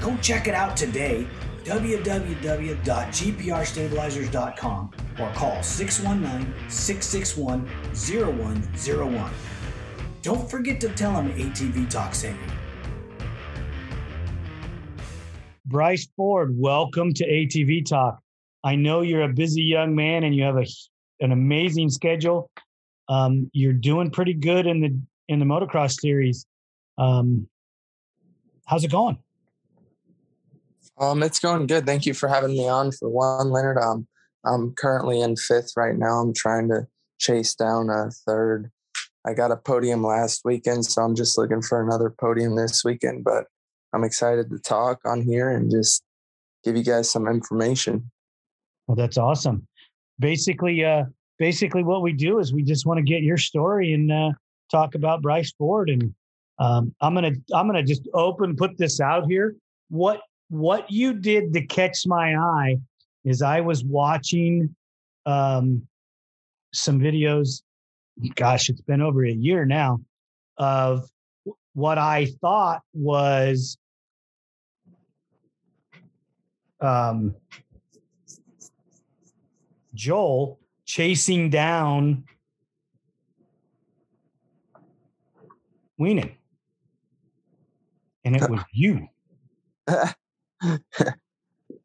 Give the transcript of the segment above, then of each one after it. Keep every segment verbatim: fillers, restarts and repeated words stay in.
Go check it out today, w w w dot g p r stabilizers dot com or call six one nine, six six one, zero one zero one. Don't forget to tell them A T V Talk sent you. Bryce Ford, welcome to A T V Talk. I know you're a busy young man and you have a, an amazing schedule. Um, you're doing pretty good in the in the motocross series. Um, how's it going? Um, it's going good. Thank you for having me on. For one, Leonard, um, I'm currently in fifth right now. I'm trying to chase down a third. I got a podium last weekend, so I'm just looking for another podium this weekend. But I'm excited to talk on here and just give you guys some information. Well, that's awesome. Basically, uh, basically, what we do is we just want to get your story and uh, talk about Bryce Ford. And um, I'm gonna, I'm gonna just open put this out here. What What you did to catch my eye is I was watching um, some videos. Gosh, it's been over a year now of what I thought was um, Joel chasing down Wienen, and it was you.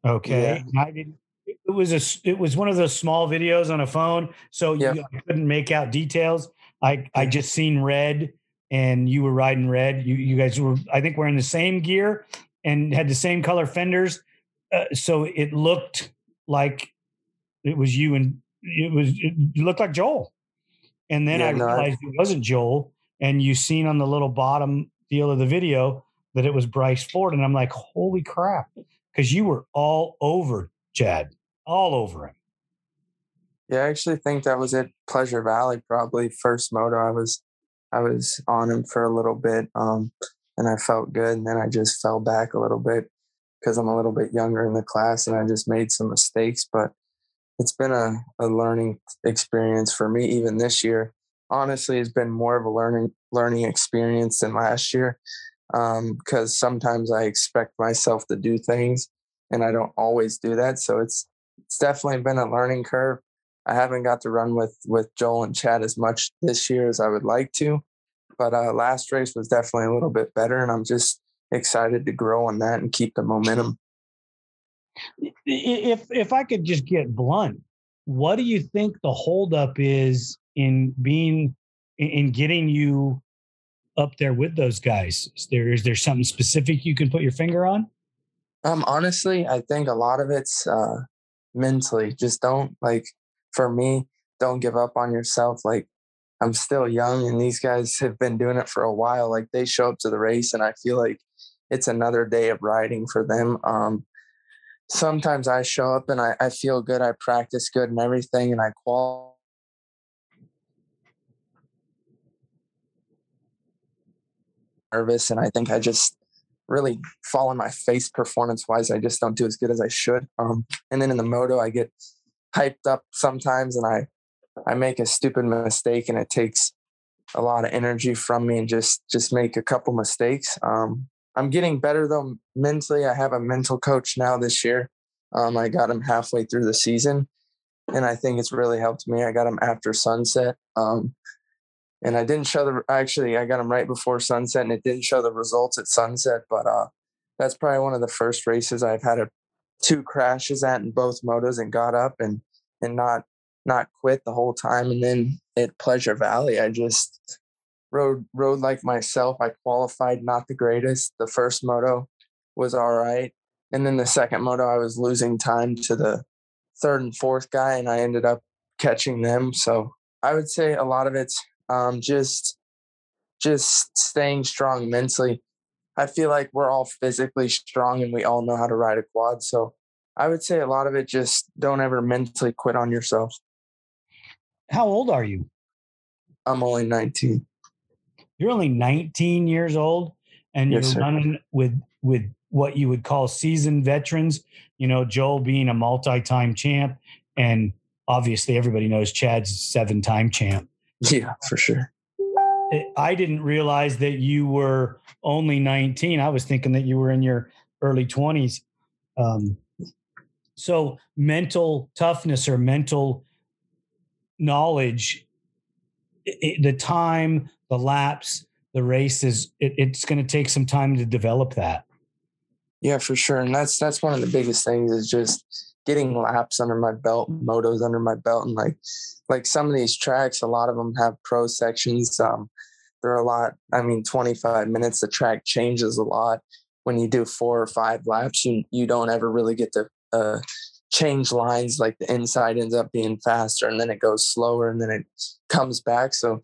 Okay, yeah. I didn't. It was a. It was one of those small videos on a phone, so yeah. you, I couldn't make out details. I I just seen red, and you were riding red. You you guys were, I think, wearing the same gear and had the same color fenders, uh, so it looked like it was you, and it was it looked like Joel. And then yeah, I realized no, I... it wasn't Joel, and you seen on the little bottom deal of the video that it was Bryce Ford. And I'm like, holy crap. Cause you were all over Chad, all over him. Yeah. I actually think that was at Pleasure Valley. Probably first moto. I was, I was on him for a little bit. Um, and I felt good. And then I just fell back a little bit cause I'm a little bit younger in the class and I just made some mistakes, but it's been a, a learning experience for me. Even this year, honestly, it's been more of a learning, learning experience than last year. Um, cause sometimes I expect myself to do things and I don't always do that. So it's, it's definitely been a learning curve. I haven't got to run with, with Joel and Chad as much this year as I would like to, but, uh, last race was definitely a little bit better and I'm just excited to grow on that and keep the momentum. If, if I could just get blunt, what do you think the holdup is in being, in getting you up there with those guys? Is there, is there something specific you can put your finger on? Um, honestly, I think a lot of it's uh, mentally. Just don't, like, for me, don't give up on yourself. Like, I'm still young and these guys have been doing it for a while. Like, they show up to the race and I feel like it's another day of riding for them. Um, sometimes I show up and I, I feel good. I practice good and everything and I qualify. Nervous, and I think I just really fall on my face performance wise. I just don't do as good as I should. Um, and then in the moto, I get hyped up sometimes, and I, I make a stupid mistake, and it takes a lot of energy from me, and just, just make a couple mistakes. Um, I'm getting better though mentally. I have a mental coach now this year. Um, I got him halfway through the season, and I think it's really helped me. I got him after sunset. Um, and I didn't show the, actually, I got him right before sunset, and it didn't show the results at sunset, but, uh, that's probably one of the first races I've had a, two crashes at in both motos and got up and, and not, not quit the whole time. And then at Pleasure Valley, I just rode, rode like myself. I qualified, not the greatest. The first moto was all right. And then the second moto, I was losing time to the third and fourth guy, and I ended up catching them. So I would say a lot of it's um, just, just staying strong mentally. I feel like we're all physically strong and we all know how to ride a quad. So I would say a lot of it, just don't ever mentally quit on yourself. How old are you? I'm only nineteen. You're only nineteen years old, and yes, you're sir. running with, with what you would call seasoned veterans, you know, Joel being a multi-time champ, and obviously everybody knows Chad's seven time champ. Yeah, for sure. I didn't realize that you were only nineteen. I was thinking that you were in your early twenties. Um, so mental toughness or mental knowledge, it, it, the time, the laps, the races, it, it's going to take some time to develop that. Yeah, for sure. And that's, that's one of the biggest things, is just getting laps under my belt, motos under my belt. And like, like some of these tracks, a lot of them have pro sections. Um, there are a lot, I mean, twenty-five minutes, the track changes a lot. When you do four or five laps, you, you don't ever really get to uh, change lines. Like the inside ends up being faster, and then it goes slower, and then it comes back. So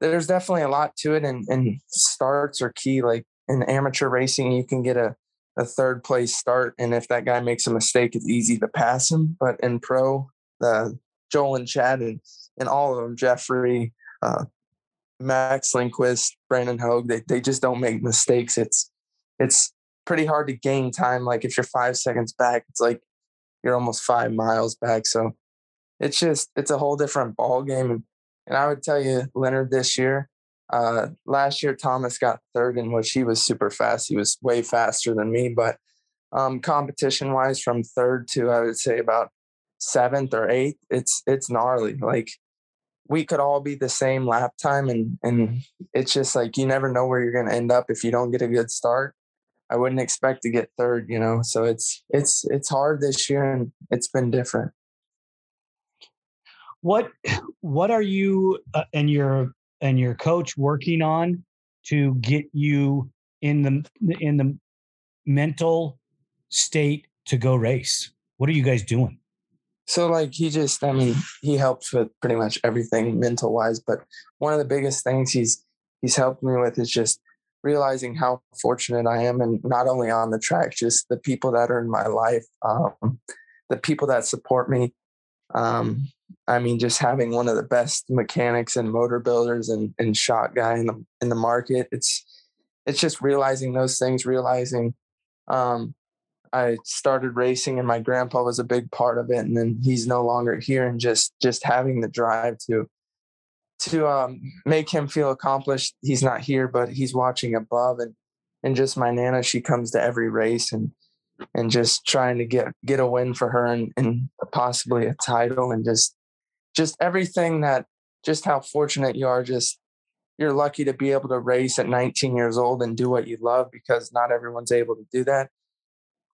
there's definitely a lot to it. And, and starts are key. Like in amateur racing, you can get a, a third place start, and if that guy makes a mistake, it's easy to pass him. But in pro, the Joel and Chad and, and all of them, Jeffrey, uh, Max Lindquist, Brandon Hogue, they, they just don't make mistakes. It's, it's pretty hard to gain time. Like if you're five seconds back, it's like you're almost five miles back. So it's just, it's a whole different ball game. And, and I would tell you, Leonard, this year, uh, last year, Thomas got third, in which he was super fast. He was way faster than me, but, um, competition wise, from third to, I would say, about seventh or eighth, it's it's gnarly. Like we could all be the same lap time, and and it's just like you never know where you're going to end up if you don't get a good start. I wouldn't expect to get third, you know. So it's it's it's hard this year, and it's been different. What what are you uh, and your and your coach working on to get you in the in the mental state to go race? What are you guys doing? So like he just, I mean, he helps with pretty much everything mental wise, but one of the biggest things he's, he's helped me with is just realizing how fortunate I am. And not only on the track, just the people that are in my life, um, the people that support me. Um, I mean, just having one of the best mechanics and motor builders and, and shot guy in the, in the market. It's, it's just realizing those things, realizing, um, I started racing and my grandpa was a big part of it, and then he's no longer here, and just, just having the drive to, to, um, make him feel accomplished. He's not here, but he's watching above, and, and just my Nana, she comes to every race, and, and just trying to get, get a win for her, and, and possibly a title, and just, just everything that, just how fortunate you are. Just, you're lucky to be able to race at nineteen years old and do what you love, because not everyone's able to do that.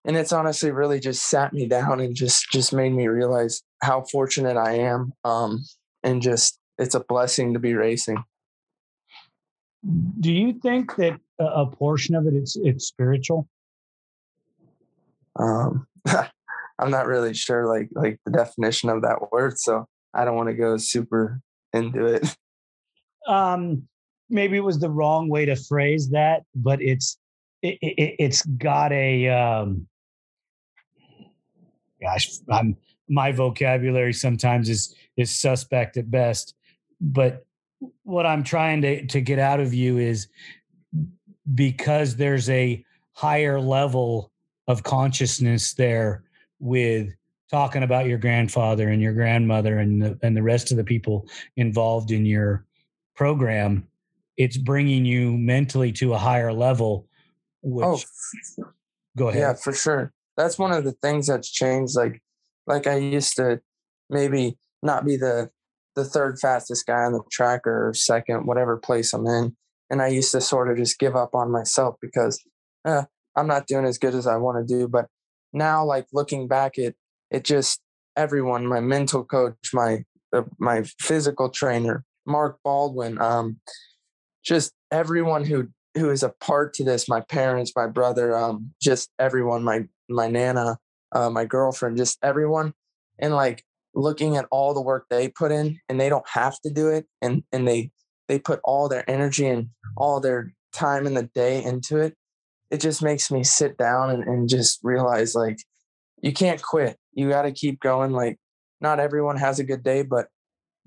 And it's honestly really just sat me down and just, just made me realize how fortunate I am. Um, and just, it's a blessing to be racing. Do you think that a portion of it is, it's spiritual? Um, I'm not really sure, like, like the definition of that word, so I don't want to go super into it. Um, maybe it was the wrong way to phrase that, but it's, it, it, it's got a, um, gosh, I'm, my vocabulary sometimes is, is suspect at best, but what I'm trying to, to get out of you is, because there's a higher level of consciousness there with talking about your grandfather and your grandmother and the, and the rest of the people involved in your program, it's bringing you mentally to a higher level. Which, oh, go ahead. Yeah, for sure. That's one of the things that's changed. Like, like I used to maybe not be the, the third fastest guy on the track or second, whatever place I'm in. And I used to sort of just give up on myself because eh, I'm not doing as good as I want to do. But now, like, looking back at it, just everyone, my mental coach, my, uh, my physical trainer, Mark Baldwin, um, just everyone who, who is a part to this, my parents, my brother, um, just everyone, my, my Nana, uh, my girlfriend, just everyone. And like, looking at all the work they put in, and they don't have to do it. And, and they, they put all their energy and all their time in the day into it. It just makes me sit down and, and just realize, like, you can't quit. You got to keep going. Like, not everyone has a good day, but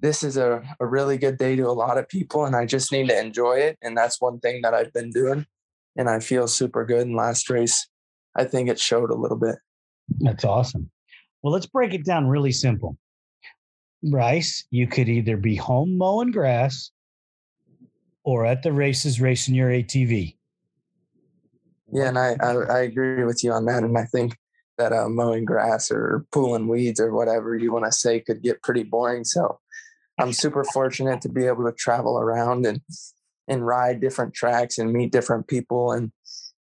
this is a, a really good day to a lot of people, and I just need to enjoy it. And that's one thing that I've been doing, and I feel super good. And last race, I think it showed a little bit. That's awesome. Well, let's break it down really simple. Bryce, you could either be home mowing grass or at the races racing your A T V. Yeah, and I, I, I agree with you on that. And I think that uh, mowing grass or pulling weeds or whatever you want to say could get pretty boring. So I'm super fortunate to be able to travel around and, and ride different tracks and meet different people. And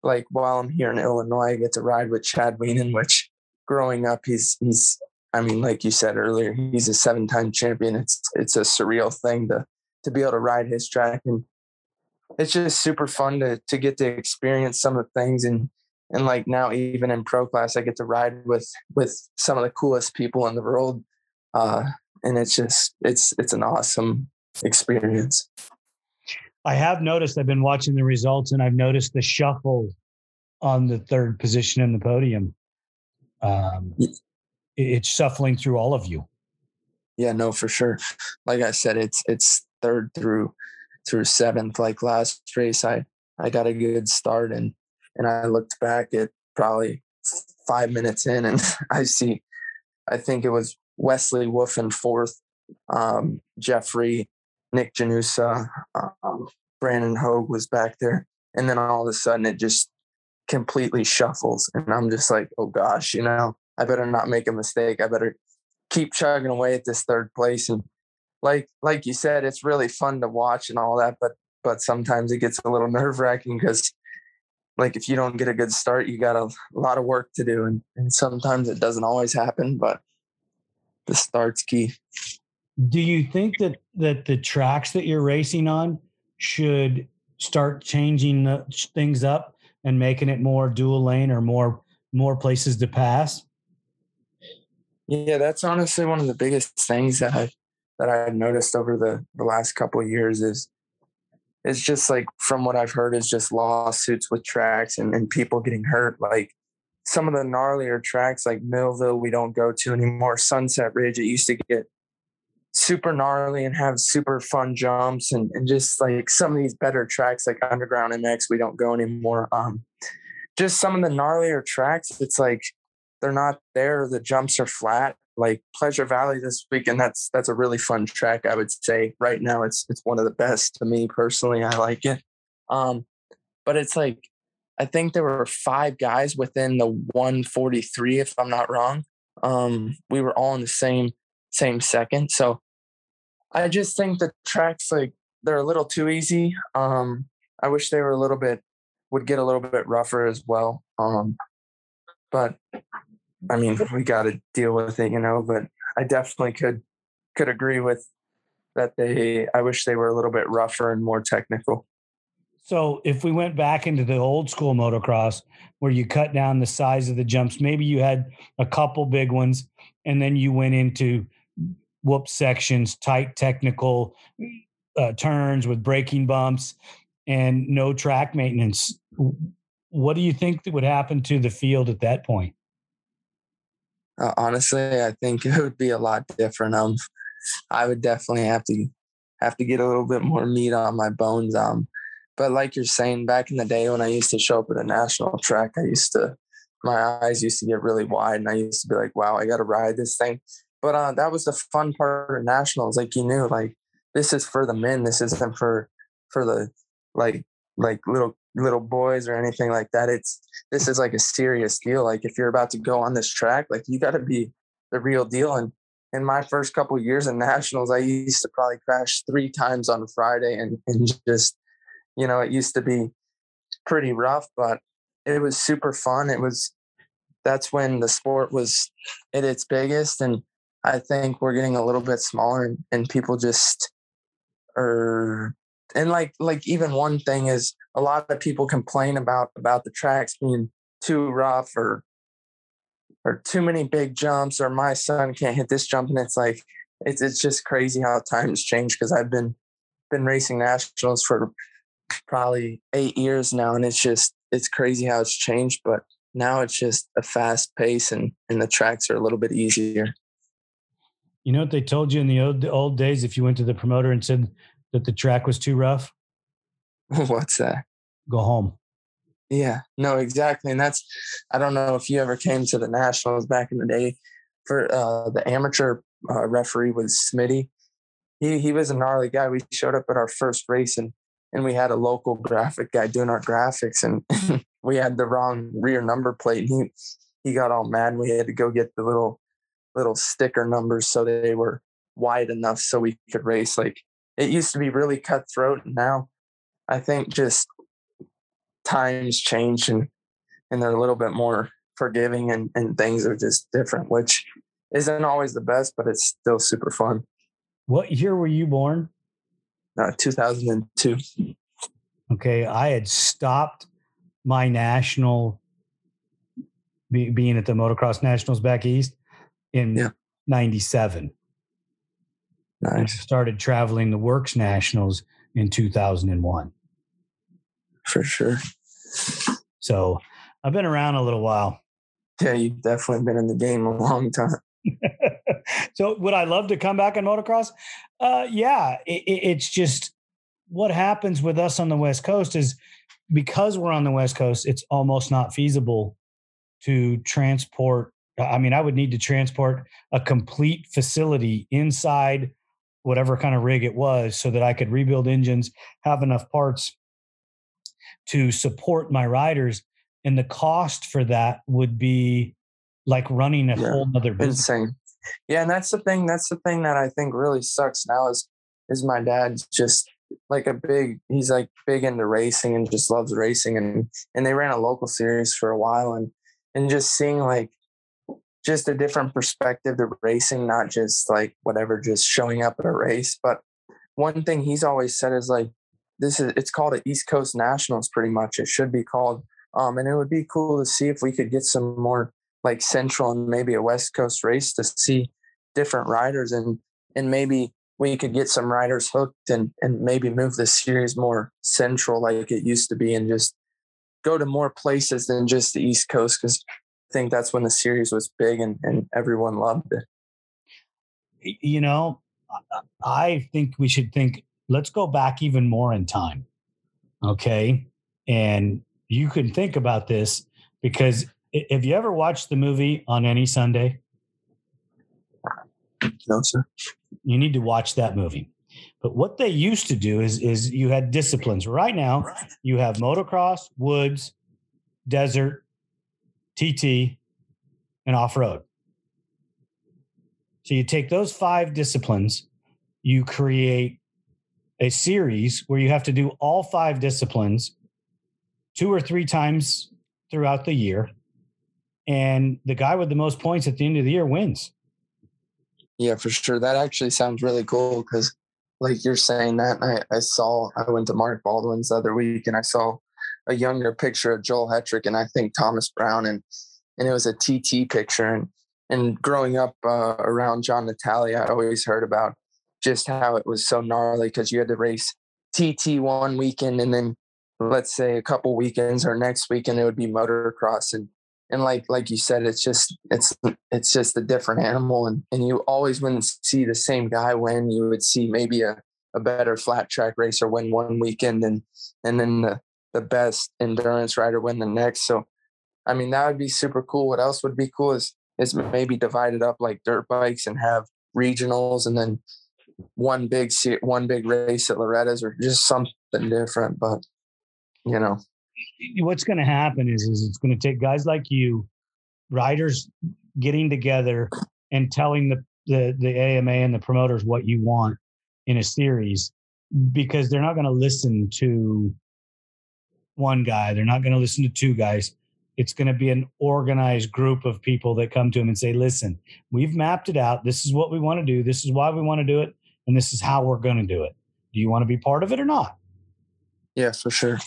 like, while I'm here in Illinois, I get to ride with Chad Wienen, which growing up, he's, he's, I mean, like you said earlier, he's a seven time champion. It's, it's a surreal thing to, to be able to ride his track. And it's just super fun to, to get to experience some of the things. And, and like now, even in pro class, I get to ride with, with some of the coolest people in the world. Uh, And it's just, it's, it's an awesome experience. I have noticed, I've been watching the results, and I've noticed the shuffle on the third position in the podium. Um, yeah. It's shuffling through all of you. Yeah, no, for sure. Like I said, it's, it's third through, through seventh. Like last race, I, I got a good start, and, and I looked back at probably five minutes in, and I see, I think it was Wesley Wolf in fourth, um, Jeffrey, Nick Janusa, um, Brandon Hogue was back there. And then all of a sudden it just completely shuffles. And I'm just like, oh gosh, you know, I better not make a mistake. I better keep chugging away at this third place. And like, like you said, it's really fun to watch and all that, but, but sometimes it gets a little nerve wracking because like, if you don't get a good start, you got a lot of work to do. And, and sometimes it doesn't always happen, but the start's key. Do you think that, that the tracks that you're racing on should start changing the things up and making it more dual lane or more, more places to pass? Yeah, that's honestly one of the biggest things that I, that I've noticed over the, the last couple of years is, it's just like, from what I've heard, is just lawsuits with tracks and, and people getting hurt. Like, some of the gnarlier tracks like Millville, we don't go to anymore. Sunset Ridge, it used to get super gnarly and have super fun jumps, and, and just like some of these better tracks like Underground M X, we don't go anymore. Um, just some of the gnarlier tracks, it's like they're not there. The jumps are flat. Like Pleasure Valley this weekend, that's that's a really fun track. I would say right now it's it's one of the best to me personally. I like it. Um, but it's like, I think there were five guys within the one forty-three, if I'm not wrong. Um, we were all in the same, same second. So I just think the tracks, like, they're a little too easy. Um, I wish they were a little bit, would get a little bit rougher as well. Um, but I mean, we got to deal with it, you know, but I definitely could, could agree with that. They, I wish they were a little bit rougher and more technical. So if we went back into the old school motocross where you cut down the size of the jumps, maybe you had a couple big ones and then you went into whoop sections, tight technical uh, turns with braking bumps and no track maintenance. What do you think that would happen to the field at that point? Uh, honestly, I think it would be a lot different. Um, I would definitely have to have to get a little bit more meat on my bones. Um, But like you're saying, back in the day when I used to show up at a national track, I used to my eyes used to get really wide, and I used to be like, wow, I got to ride this thing. But uh, that was the fun part of nationals. Like, you knew, like, this is for the men. This isn't for for the like like little little boys or anything like that. It's this is like a serious deal. Like, if you're about to go on this track, like, you got to be the real deal. And in my first couple of years in nationals, I used to probably crash three times on a Friday, and, and just, you know, it used to be pretty rough, but it was super fun. It was, that's when the sport was at its biggest. And I think we're getting a little bit smaller, and, and people just are, and like, like even one thing is a lot of people complain about, about the tracks being too rough or, or too many big jumps, or my son can't hit this jump. And it's like, it's, it's just crazy how times change. Cause I've been, been racing nationals for probably eight years now. And it's just, it's crazy how it's changed, but now it's just a fast pace, and, and the tracks are a little bit easier. You know what they told you in the old, the old days, if you went to the promoter and said that the track was too rough? What's that? Go home. Yeah, no, exactly. And that's, I don't know if you ever came to the nationals back in the day for uh, the amateur uh, referee was Smitty. He, he was a gnarly guy. We showed up at our first race, and, and we had a local graphic guy doing our graphics, and we had the wrong rear number plate. He, he got all mad. We had to go get the little, little sticker numbers so they were wide enough so we could race. Like, it used to be really cutthroat. And now I think just times change, and, and they're a little bit more forgiving, and, and things are just different, which isn't always the best, but it's still super fun. What year were you born? Uh, two thousand two. Okay. I had stopped my national be, being at the motocross nationals back east in yeah. ninety-seven. Nice. I started traveling the Works Nationals in two thousand one. For sure. So I've been around a little while. Yeah, you've definitely been in the game a long time. So would I love to come back on motocross? Uh, yeah, it, it's just what happens with us on the West Coast is because we're on the West Coast, it's almost not feasible to transport. I mean, I would need to transport a complete facility inside whatever kind of rig it was so that I could rebuild engines, have enough parts to support my riders. And the cost for that would be like running a yeah, whole other business. Insane. Yeah. And that's the thing. That's the thing that I think really sucks now is, is my dad's just like a big, he's like big into racing and just loves racing. And, and they ran a local series for a while, and, and just seeing like, just a different perspective to racing, not just like whatever, just showing up at a race. But one thing he's always said is like, this is, it's called an East Coast Nationals, pretty much. It should be called. Um, and it would be cool to see if we could get some more like central and maybe a West Coast race to see different riders. And, and maybe we could get some riders hooked and, and maybe move the series more central like it used to be, and just go to more places than just the East Coast. Cause I think that's when the series was big, and, and everyone loved it. You know, I think we should think, let's go back even more in time. Okay. And you can think about this, because have you ever watched the movie On Any Sunday? No, sir. You need to watch that movie. But what they used to do is, is you had disciplines. Right now you have motocross, woods, desert, T T, and off-road. So you take those five disciplines, you create a series where you have to do all five disciplines two or three times throughout the year. And the guy with the most points at the end of the year wins. Yeah, for sure. That actually sounds really cool. Cause like you're saying that, I, I saw, I went to Mark Baldwin's the other week, and I saw a younger picture of Joel Hetrick and I think Thomas Brown, and and it was a T T picture. And and growing up uh, around John Natale, I always heard about just how it was so gnarly, because you had to race T T one weekend, and then let's say a couple weekends or next weekend it would be motocross. And and like like you said, it's just it's it's just a different animal, and, and you always wouldn't see the same guy win. You would see maybe a, a better flat track racer win one weekend, and and then the the best endurance rider win the next. So I mean, that would be super cool. What else would be cool is is maybe divide it up like dirt bikes and have regionals and then one big one big race at Loretta's or just something different. But, you know, what's going to happen is, is it's going to take guys like you, riders getting together and telling the, the, the A M A and the promoters what you want in a series, because they're not going to listen to one guy. They're not going to listen to two guys. It's going to be an organized group of people that come to them and say, listen, we've mapped it out. This is what we want to do. This is why we want to do it. And this is how we're going to do it. Do you want to be part of it or not? Yeah, for sure.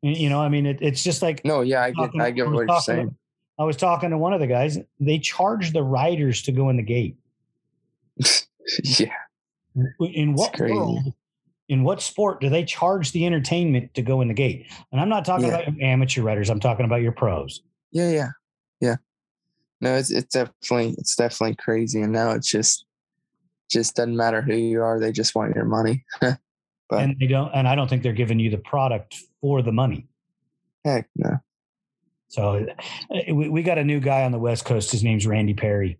You know, I mean, it, it's just like, no, yeah, I get, talking, I get I what you're saying. To, I was talking to one of the guys, they charge the riders to go in the gate. Yeah. In what world, in what sport do they charge the entertainment to go in the gate? And I'm not talking yeah. about amateur riders. I'm talking about your pros. Yeah. Yeah. Yeah. No, it's, it's definitely, it's definitely crazy. And now it's just, just doesn't matter who you are. They just want your money. But, and they don't, and I don't think they're giving you the product for the money. Heck no. So we, we got a new guy on the West Coast. His name's Randy Perry.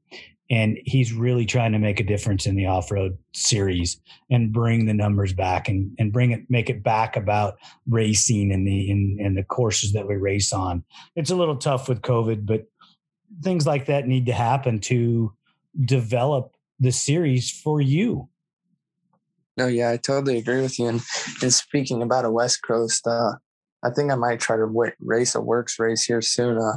And he's really trying to make a difference in the off-road series and bring the numbers back and, and bring it, make it back about racing and the, and, and the courses that we race on. It's a little tough with COVID, but things like that need to happen to develop the series for you. No, yeah, I totally agree with you. And, and speaking about a West Coast, uh, I think I might try to w- race a works race here soon. Uh,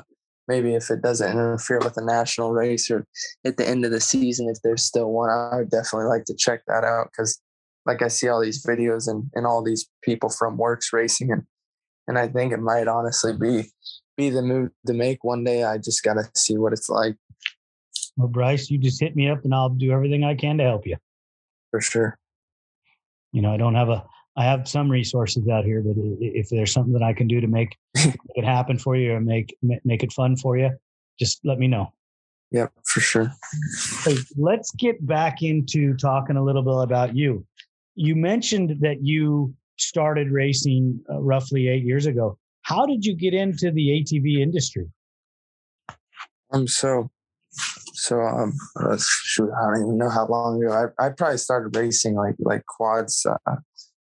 Maybe if it doesn't interfere with a national race or at the end of the season, if there's still one, I would definitely like to check that out. Cause like I see all these videos and, and all these people from works racing. And, and I think it might honestly be, be the move to make one day. I just got to see what it's like. Well, Bryce, you just hit me up and I'll do everything I can to help you. For sure. You know, I don't have a, I have some resources out here, but if there's something that I can do to make it happen for you or make make it fun for you, just let me know. Yeah, for sure. So let's get back into talking a little bit about you. You mentioned that you started racing uh, roughly eight years ago. How did you get into the A T V industry? Um, so, so um, uh, shoot, I don't even know how long ago. I I probably started racing like like quads. Uh,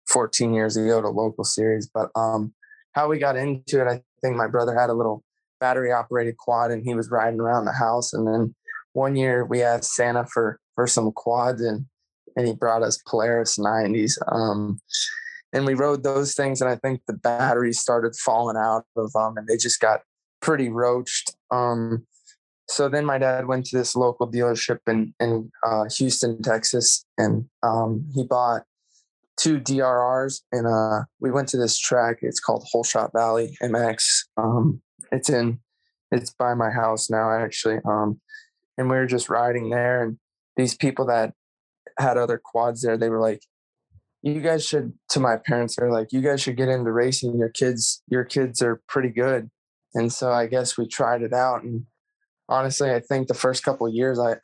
fourteen years ago to local series, but um, how we got into it, I think my brother had a little battery operated quad and he was riding around the house. And then one year we asked Santa for, for some quads and, and he brought us Polaris nineties. Um, and we rode those things. And I think the batteries started falling out of them and they just got pretty roached. Um, so then my dad went to this local dealership in, in uh, Houston, Texas. And um, he bought two D R Rs and uh we went to this track. It's called Whole Shot Valley M X. Um it's in it's by my house now actually. Um and we were just riding there and these people that had other quads there, they were like, you guys should to my parents, they're like, you guys should get into racing. Your kids, your kids are pretty good. And so I guess we tried it out and honestly I think the first couple of years I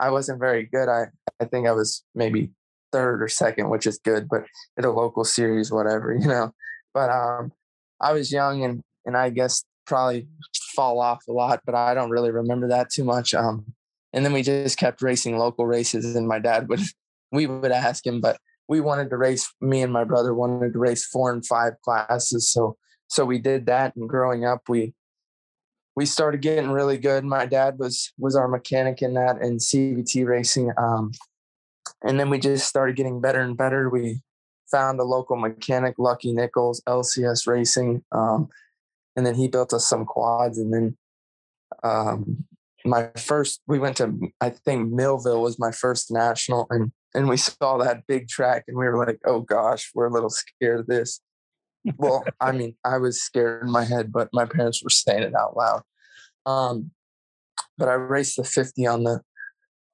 I wasn't very good. I, I think I was maybe third or second, which is good, but at a local series, whatever, you know, but, um, I was young and, and I guess probably fall off a lot, but I don't really remember that too much. Um, and then we just kept racing local races and my dad would, we would ask him, but we wanted to race, me and my brother wanted to race four and five classes. So, so we did that. And growing up, we, we started getting really good. My dad was, was our mechanic in that and C V T racing. Um, And then we just started getting better and better. We found a local mechanic, Lucky Nichols, L C S Racing. Um, and then he built us some quads. And then um, my first, we went to, I think Millville was my first national. And, and we saw that big track and we were like, oh gosh, we're a little scared of this. Well, I mean, I was scared in my head, but my parents were saying it out loud. Um, but I raced the fifty on the,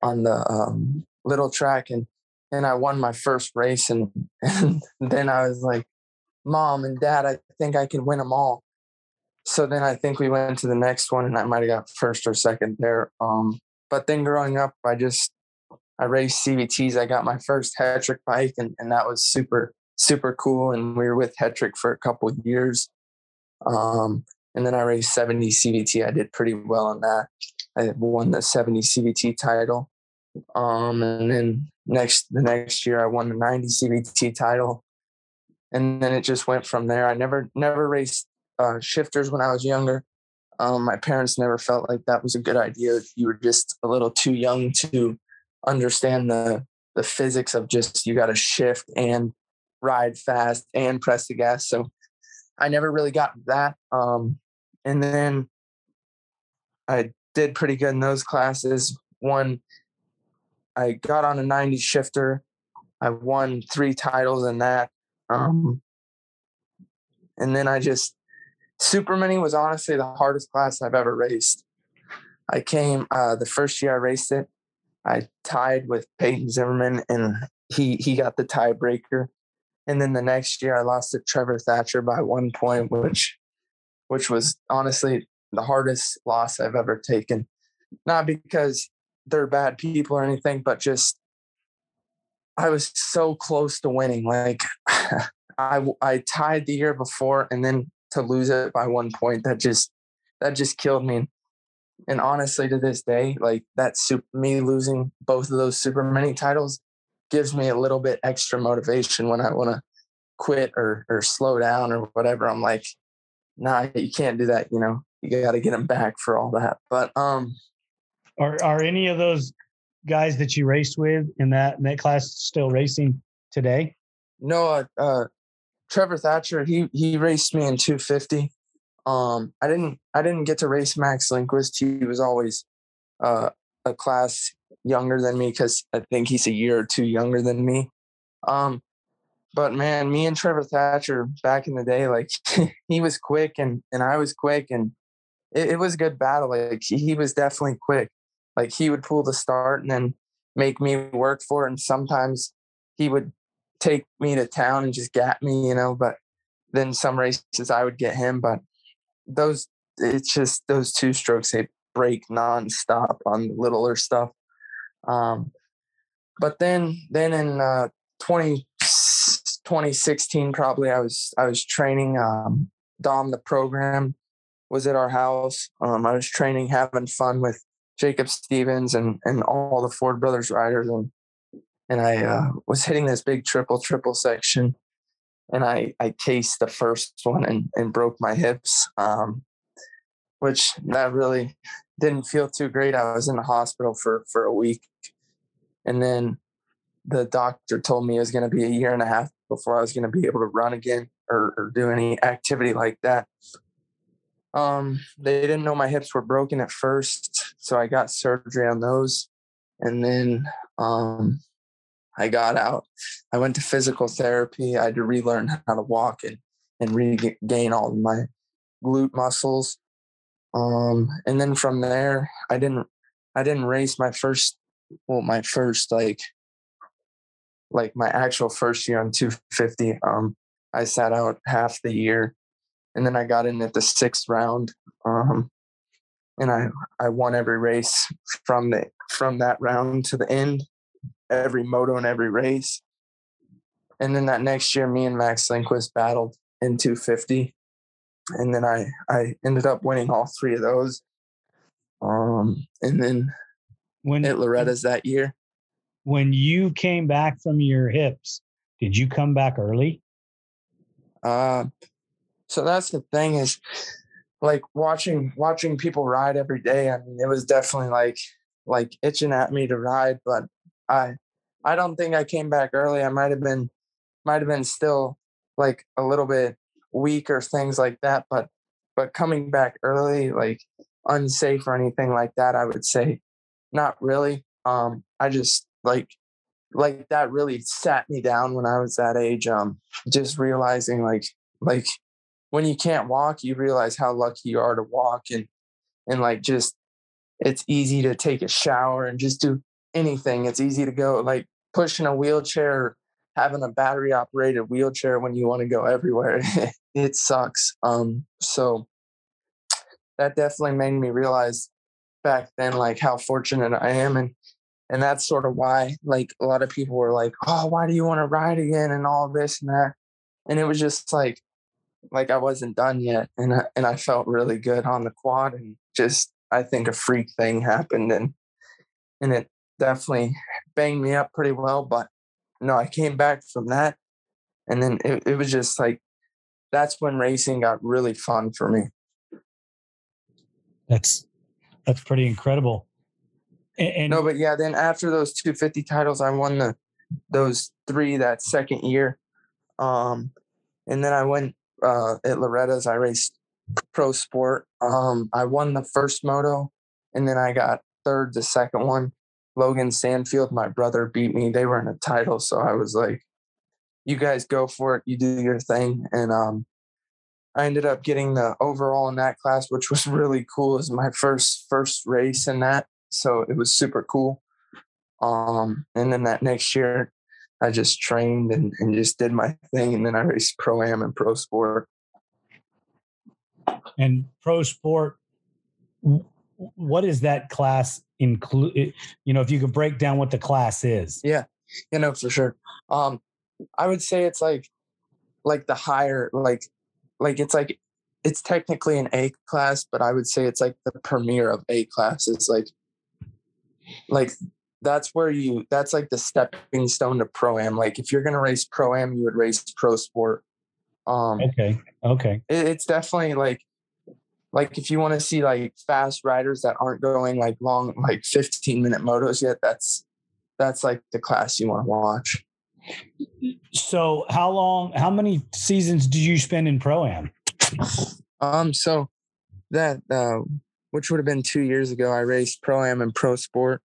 on the, um, little track and and I won my first race and, and then I was like, Mom and Dad, I think I can win them all. So then I think we went to the next one and I might have got first or second there. Um but then growing up I just I raced C V Ts. I got my first Hetrick bike and, and that was super super cool and we were with Hetrick for a couple of years. Um And then I raced seventy C V T. I did pretty well on that. I won the seventy C V T title. Um, and then next, the next year I won the ninety C V T title. And then it just went from there. I never, never raced uh, shifters when I was younger. Um, my parents never felt like that was a good idea. You were just a little too young to understand the, the physics of just, you got to shift and ride fast and press the gas. So I never really got that. Um, and then I did pretty good in those classes. One, I got on a ninety shifter. I won three titles in that. Um, and then I just, Super Mini was honestly the hardest class I've ever raced. I came, uh, the first year I raced it, I tied with Peyton Zimmerman, and he, he got the tiebreaker. And then the next year I lost to Trevor Thatcher by one point, which, which was honestly the hardest loss I've ever taken. Not because they're bad people or anything, but just, I was so close to winning. Like I, I tied the year before, and then to lose it by one point, that just, that just killed me. And honestly, to this day, like that super, me losing both of those super mini titles gives me a little bit extra motivation when I want to quit or, or slow down or whatever. I'm like, nah, you can't do that. You know, you got to get them back for all that. But, um, are, are any of those guys that you raced with in that, in that class still racing today? No, uh, uh, Trevor Thatcher, he, he raced me in two fifty. Um, I didn't, I didn't get to race Max Lindquist. He was always, uh, a class younger than me, 'cause I think he's a year or two younger than me. Um, but man, me and Trevor Thatcher back in the day, like he was quick and, and I was quick, and it, it was a good battle. Like he, he was definitely quick. Like he would pull the start and then make me work for it. And sometimes he would take me to town and just gat me, you know, but then some races I would get him, but those, it's just those two strokes, they break nonstop on the littler stuff. Um, but then, then in, uh, twenty sixteen, probably I was, I was training, um, Dom, the program was at our house. Um, I was training, having fun with Jacob Stevens and, and all the Ford brothers riders. And, and I uh, was hitting this big triple triple section, and I, I cased the first one and, and broke my hips, um, which that really didn't feel too great. I was in the hospital for, for a week. And then the doctor told me it was going to be a year and a half before I was going to be able to run again or, or do any activity like that. Um, they didn't know my hips were broken at first, so I got surgery on those. And then um, I got out. I went to physical therapy. I had to relearn how to walk and, and regain all of my glute muscles. Um, and then from there, I didn't, I didn't race my first, well, my first, like, like my actual first year on two fifty. Um, I sat out half the year, and then I got in at the sixth round. Um, and I, I won every race from the, from that round to the end, every moto and every race. And then that next year, me and Max Lindquist battled in two fifty. And then I, I ended up winning all three of those. Um, and then when at Loretta's that year, when you came back from your hips, did you come back early? Uh, so that's the thing is like watching, watching people ride every day. I mean, it was definitely like, like itching at me to ride, but I, I don't think I came back early. I might've been, might've been still like a little bit weak or things like that, but, but coming back early, like unsafe or anything like that, I would say not really. Um, I just like, like that really sat me down when I was that age. Um, just realizing like, like when you can't walk, you realize how lucky you are to walk, and, and like, just, it's easy to take a shower and just do anything. It's easy to go like pushing a wheelchair, having a battery operated wheelchair when you want to go everywhere. It sucks. Um, so that definitely made me realize back then, like how fortunate I am. And, and that's sort of why like a lot of people were like, oh, why do you want to ride again? And all this and that. And it was just like, like I wasn't done yet. And I, and I felt really good on the quad, and just, I think a freak thing happened, and, and it definitely banged me up pretty well. But no, I came back from that. And then it, it was just like, that's when racing got really fun for me. That's, that's pretty incredible. And, and no, but yeah, then after those two fifty titles, I won the, those three that second year. Um, and then I went, uh, at Loretta's, I raced pro sport. Um, I won the first moto, and then I got third the second one. Logan Stanfield, my brother, beat me. They were in a title. So I was like, you guys go for it. You do your thing. And, um, I ended up getting the overall in that class, which was really cool. It was my first, first race in that. So it was super cool. Um, and then that next year I just trained and, and just did my thing. And then I raced pro-am and pro sport. And pro sport, what is that class include? You know, if you could break down what the class is. Yeah, you know, for sure. Um, I would say it's like, like the higher, like, like it's like, it's technically an A class, but I would say it's like the premier of A class. It's like, like that's where you, that's like the stepping stone to pro-am. Like if you're going to race pro-am, you would race pro sport. Um, okay. Okay. It, it's definitely like, like if you want to see like fast riders that aren't going like long, like fifteen minute motos yet, that's, that's like the class you want to watch. So how long, how many seasons do you spend in pro-am? Um, so that, uh, which would have been two years ago, I raced pro-am and pro sport.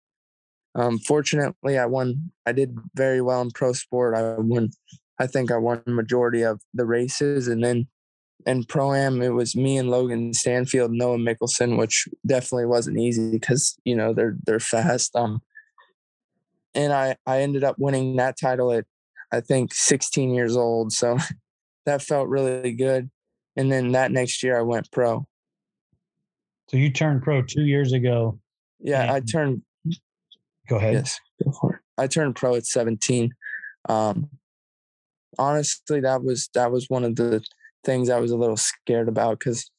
Um, fortunately I won, I did very well in pro sport. I won, I think I won the majority of the races. And then in pro-am, it was me and Logan Stanfield, Noah Mickelson, which definitely wasn't easy because, you know, they're, they're fast. Um, and I, I ended up winning that title at, I think sixteen years old. So that felt really good. And then that next year I went pro. So you turned pro two years ago. Yeah, I turned. Go ahead. Yes, go for it. I turned pro at seventeen. Um, honestly, that was, that was one of the things I was a little scared about. Cause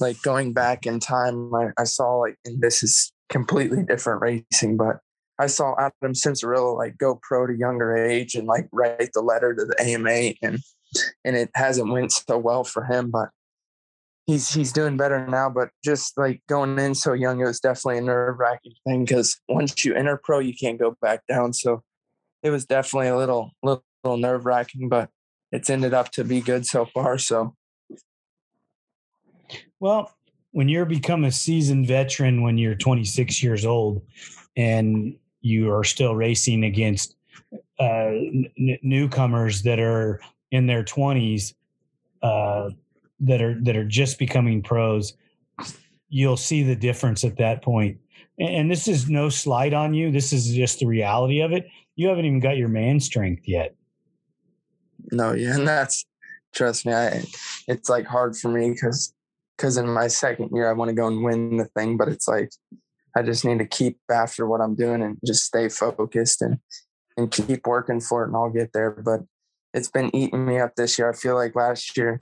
like going back in time, I, I saw like, and this is completely different racing, but I saw Adam Cincerillo like go pro to younger age and like write the letter to the A M A, and and it hasn't went so well for him, but he's he's doing better now. But just like going in so young, it was definitely a nerve wracking thing because once you enter pro, you can't go back down. So it was definitely a little little, little nerve wracking, but it's ended up to be good so far. So, well, when you're become a seasoned veteran when you're twenty-six years old, and you are still racing against uh, n- newcomers that are in their twenties, uh, that are that are just becoming pros, you'll see the difference at that point. And, and this is no slight on you. This is just the reality of it. You haven't even got your man strength yet. No, yeah, and that's, trust me, I, it's like hard for me because because in my second year I want to go and win the thing, but it's like I just need to keep after what I'm doing and just stay focused and, and keep working for it, and I'll get there. But it's been eating me up this year. I feel like last year,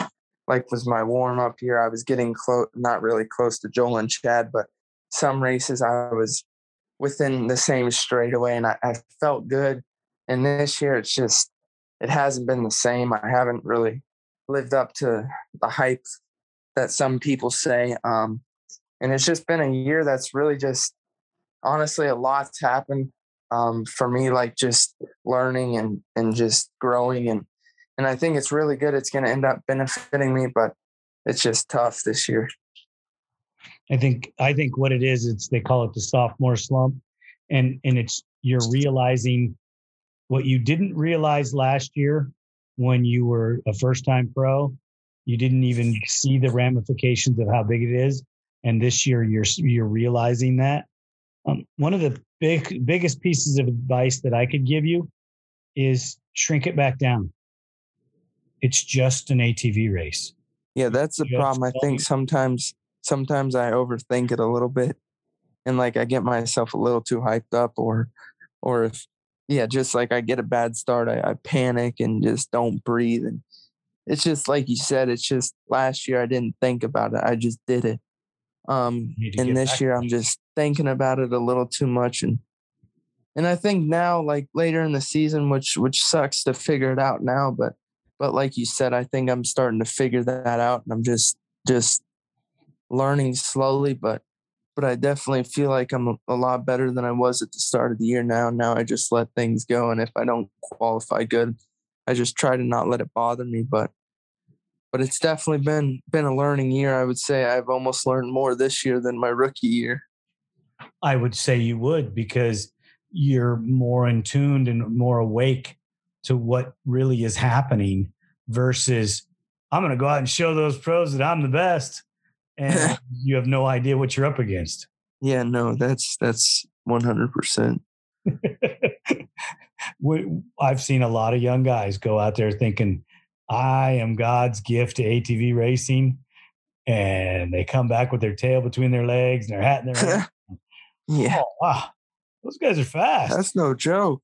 like was my warm up year. I was getting close, not really close to Joel and Chad, but some races I was within the same straightaway, and I, I felt good. And this year it's just, it hasn't been the same. I haven't really lived up to the hype that some people say. Um, And it's just been a year that's really just, honestly, a lot's happened um, for me, like just learning and, and just growing. And, and I think it's really good. It's going to end up benefiting me, but it's just tough this year. I think, I think what it is, it's, they call it the sophomore slump, and, and it's, you're realizing what you didn't realize last year when you were a first time pro. You didn't even see the ramifications of how big it is. And this year you're, you're realizing that. Um, one of the big, biggest pieces of advice that I could give you is shrink it back down. It's just an A T V race. Yeah. That's the problem. I think sometimes, sometimes I overthink it a little bit, and like, I get myself a little too hyped up, or, or if, yeah, just like I get a bad start, I, I panic and just don't breathe. And it's just like you said, it's just last year I didn't think about it. I just did it. Um, and this year I'm just thinking about it a little too much. And, and I think now, like later in the season, which, which sucks to figure it out now, but, but like you said, I think I'm starting to figure that out, and I'm just, just learning slowly, but, but I definitely feel like I'm a, a lot better than I was at the start of the year now. Now I just let things go. And if I don't qualify good, I just try to not let it bother me, but, but it's definitely been, been a learning year. I would say I've almost learned more this year than my rookie year. I would say you would, because you're more in tuned and more awake to what really is happening versus I'm going to go out and show those pros that I'm the best. And you have no idea what you're up against. Yeah, no, that's, that's one hundred percent. We, I've seen a lot of young guys go out there thinking, I am God's gift to A T V racing, and they come back with their tail between their legs and their hat in their hand. Yeah. Oh, wow. Those guys are fast. That's no joke.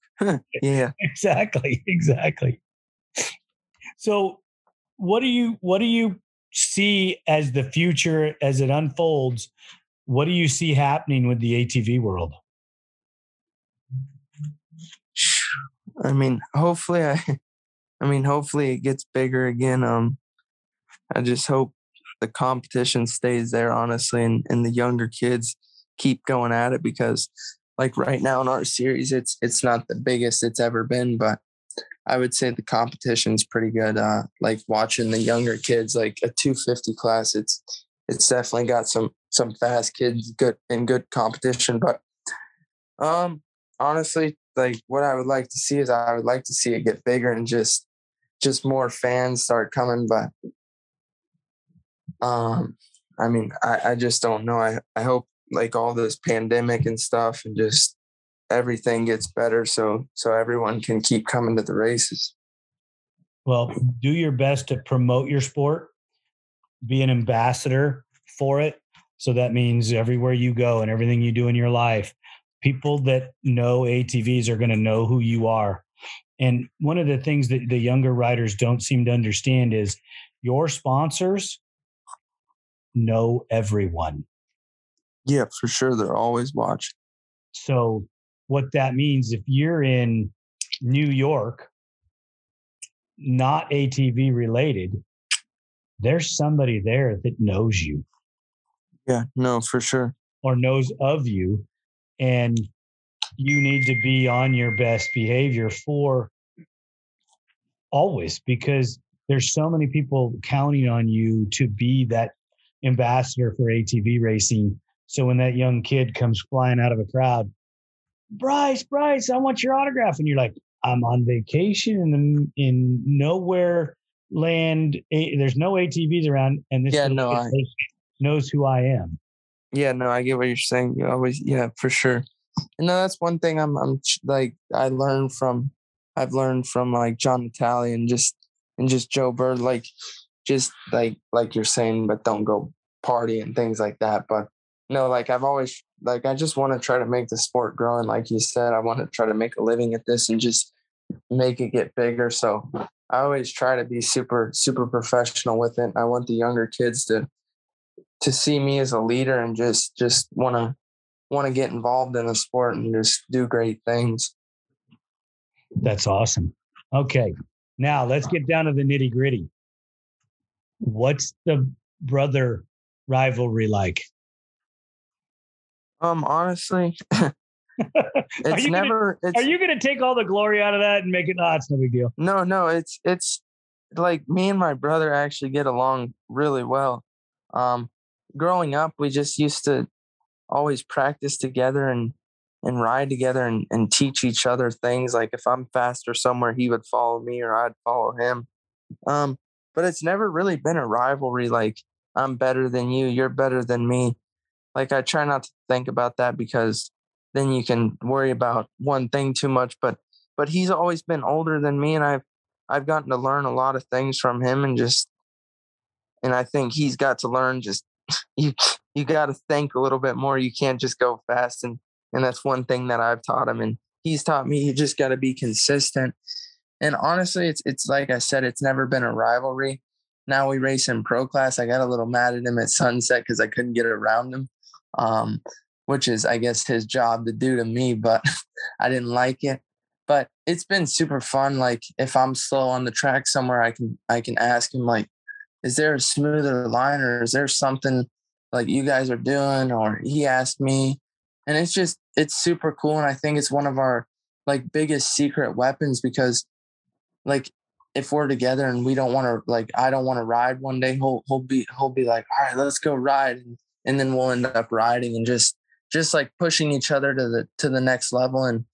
Yeah. Exactly. Exactly. So what do you, what do you see as the future, as it unfolds? What do you see happening with the A T V world? I mean, hopefully I, I mean, hopefully it gets bigger again. Um, I just hope the competition stays there, honestly, and, and the younger kids keep going at it, because like right now in our series, it's, it's not the biggest it's ever been, but I would say the competition's pretty good. Uh, like watching the younger kids, like a two fifty class, it's, it's definitely got some, some fast kids, good and good competition. But um, honestly, like what I would like to see is I would like to see it get bigger and just, just more fans start coming. But um, I mean, I, I just don't know. I, I hope like all this pandemic and stuff and just everything gets better. So, so everyone can keep coming to the races. Well, do your best to promote your sport, be an ambassador for it. So that means everywhere you go and everything you do in your life, people that know A T Vs are going to know who you are. And one of the things that the younger riders don't seem to understand is your sponsors know everyone. Yeah, for sure. They're always watching. So what that means, if you're in New York, not A T V related, there's somebody there that knows you. Yeah, no, for sure. Or knows of you. And you need to be on your best behavior for always, because there's so many people counting on you to be that ambassador for A T V racing. So when that young kid comes flying out of a crowd, Bryce, Bryce, I want your autograph. And you're like, I'm on vacation in the, in nowhere land. A, there's no A T Vs around. And this yeah, no, I, knows who I am. Yeah, no, I get what you're saying. You always, yeah, for sure. And no, that's one thing I'm, I'm like, I learned from, I've learned from like John Natale and just, and just Joe Bird, like, just like, like you're saying, but don't go party and things like that. But no, like I've always, like, I just want to try to make the sport grow. And like you said, I want to try to make a living at this and just make it get bigger. So I always try to be super, super professional with it. I want the younger kids to, to see me as a leader and just, just want to, want to get involved in the sport and just do great things. That's awesome. Okay. Now let's get down to the nitty gritty. What's the brother rivalry like? Um, honestly, it's never, gonna, it's, are you going to take all the glory out of that and make it, oh, it's no big deal. No, no, it's, it's like me and my brother actually get along really well. Um, growing up, we just used to always practice together and, and ride together and, and teach each other things. Like if I'm faster somewhere, he would follow me or I'd follow him. Um, but it's never really been a rivalry. Like I'm better than you, you're better than me. Like I try not to think about that, because then you can worry about one thing too much, but, but he's always been older than me. And I've, I've gotten to learn a lot of things from him, and just, and I think he's got to learn, just, you, you got to think a little bit more. You can't just go fast. And, and that's one thing that I've taught him, and he's taught me, you just got to be consistent And honestly, it's it's like I said, it's never been a rivalry. Now we race in pro class. I got a little mad at him at Sunset because I couldn't get around him, um, which is, I guess, his job to do to me, but I didn't like it. But it's been super fun. Like, if I'm slow on the track somewhere, I can I can ask him, like, is there a smoother line, or is there something like you guys are doing? Or he asked me. And it's just, it's super cool. And I think it's one of our, like, biggest secret weapons, because, like, if we're together and we don't want to, like, I don't want to ride one day, he'll, he'll be, he'll be like, all right, let's go ride. And, and then we'll end up riding and just, just like pushing each other to the, to the next level. And,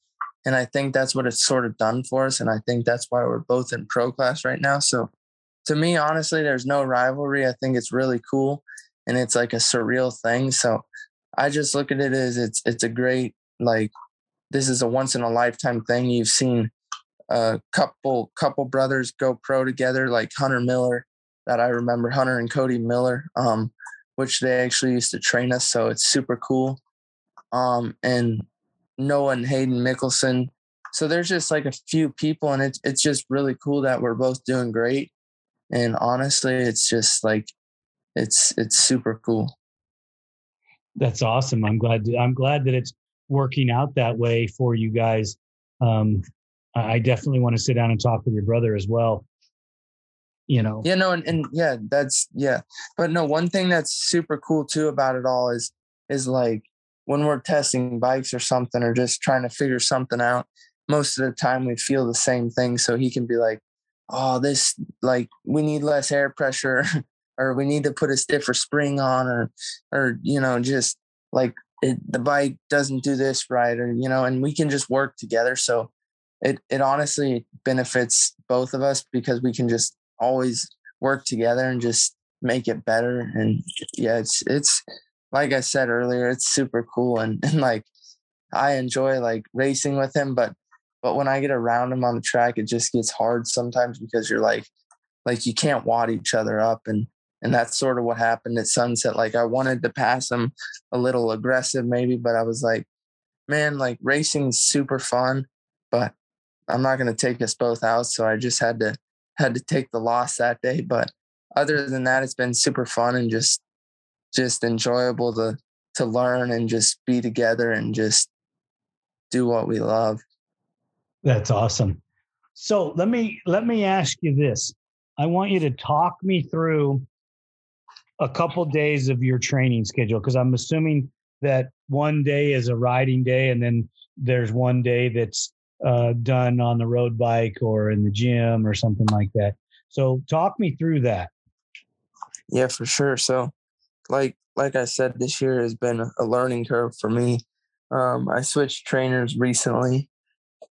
and I think that's what it's sort of done for us. And I think that's why we're both in pro class right now. So to me, honestly, there's no rivalry. I think it's really cool. And it's like a surreal thing. So I just look at it as it's, it's a great, like, this is a once in a lifetime thing. You've seen a couple, couple brothers go pro together, like Hunter Miller, that I remember, Hunter and Cody Miller, um, which they actually used to train us. So it's super cool. Um, and Noah and Hayden Mickelson. So there's just like a few people, and it's, it's just really cool that we're both doing great. And honestly, it's just like, it's, it's super cool. That's awesome. I'm glad. To, I'm glad that it's working out that way for you guys. Um, I definitely want to sit down and talk with your brother as well. You know. Yeah. No. And, and yeah. That's yeah. But no. One thing that's super cool too about it all is is like when we're testing bikes or something, or just trying to figure something out. Most of the time, we feel the same thing. So he can be like, "Oh, this like we need less air pressure." Or we need to put a stiffer spring on, or, or, you know, just like it, the bike doesn't do this right. Or, you know, and we can just work together. So it, it honestly benefits both of us, because we can just always work together and just make it better. And yeah, it's, it's like I said earlier, it's super cool. And, and like, I enjoy like racing with him, but, but when I get around him on the track, it just gets hard sometimes, because you're like, like you can't wad each other up. And, And that's sort of what happened at Sunset. Like, I wanted to pass him a little aggressive maybe, but I was like, man, like racing's super fun, but I'm not going to take us both out. So I just had to, had to take the loss that day. But other than that, it's been super fun and just, just enjoyable to, to learn and just be together and just do what we love. That's awesome. So let me, let me ask you this. I want you to talk me through a couple days of your training schedule, because I'm assuming that one day is a riding day, and then there's one day that's uh, done on the road bike or in the gym or something like that. So talk me through that. Yeah, for sure. So like like I said, this year has been a learning curve for me. Um, I switched trainers recently,